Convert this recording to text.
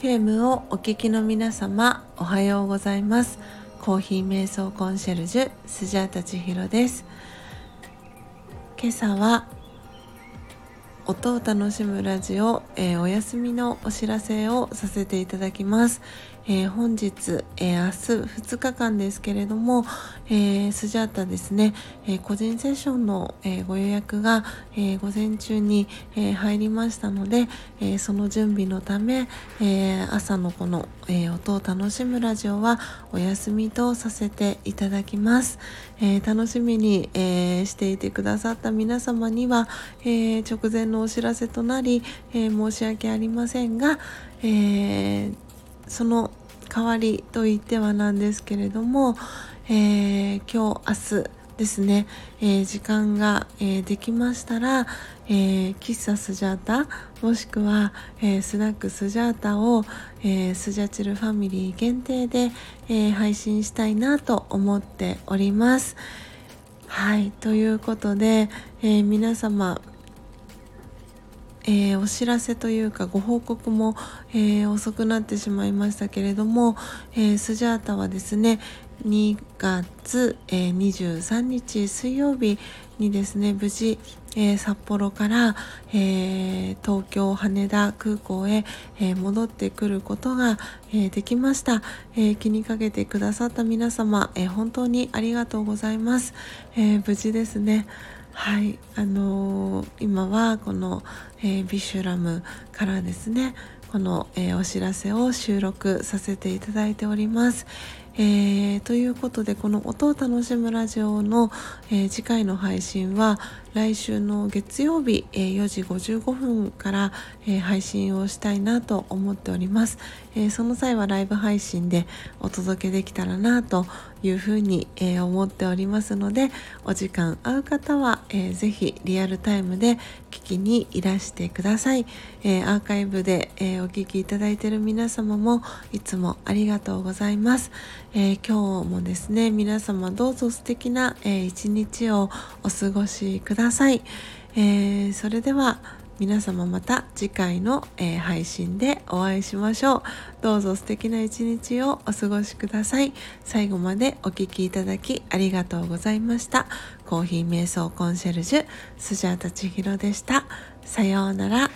FM をお聞きの皆様、おはようございます。コーヒー瞑想コンシェルジュスジャータ千尋です。今朝は音を楽しむラジオ、お休みのお知らせをさせていただきます。本日、明日2日間ですけれども、スジャータですね、個人セッションの、ご予約が、午前中に、入りましたので、その準備のため、朝のこの、音を楽しむラジオはお休みとさせていただきます。楽しみに、していてくださった皆様には、直前のお知らせとなり、申し訳ありませんが、その代わりといってはなんですけれども、今日明日ですね、時間が、できましたら、喫茶スジャータもしくは、スナックスジャータを、スジャチルファミリー限定で、配信したいなと思っております。はい、ということで、皆様お知らせというかご報告も、遅くなってしまいましたけれども、スジャータはですね2月、23日水曜日にですね無事、札幌から、東京羽田空港へ、戻ってくることが、できました。気にかけてくださった皆様、本当にありがとうございます。無事ですね。はい、今はこの、ビシュラムからですねこの、お知らせを収録させていただいております。ということでこの音を楽しむラジオの、次回の配信は来週の月曜日、4時55分から、配信をしたいなと思っております。その際はライブ配信でお届けできたらなというふうに、思っておりますのでお時間合う方は、ぜひリアルタイムで聞きにいらしてください。アーカイブで、お聞きいただいている皆様もいつもありがとうございます。今日もですね皆様どうぞ素敵な、一日をお過ごしください。それでは皆様また次回の、配信でお会いしましょう。どうぞ素敵な一日をお過ごしください。最後までお聞きいただきありがとうございました。コーヒー瞑想コンシェルジュスジャータ千尋でした。さようなら。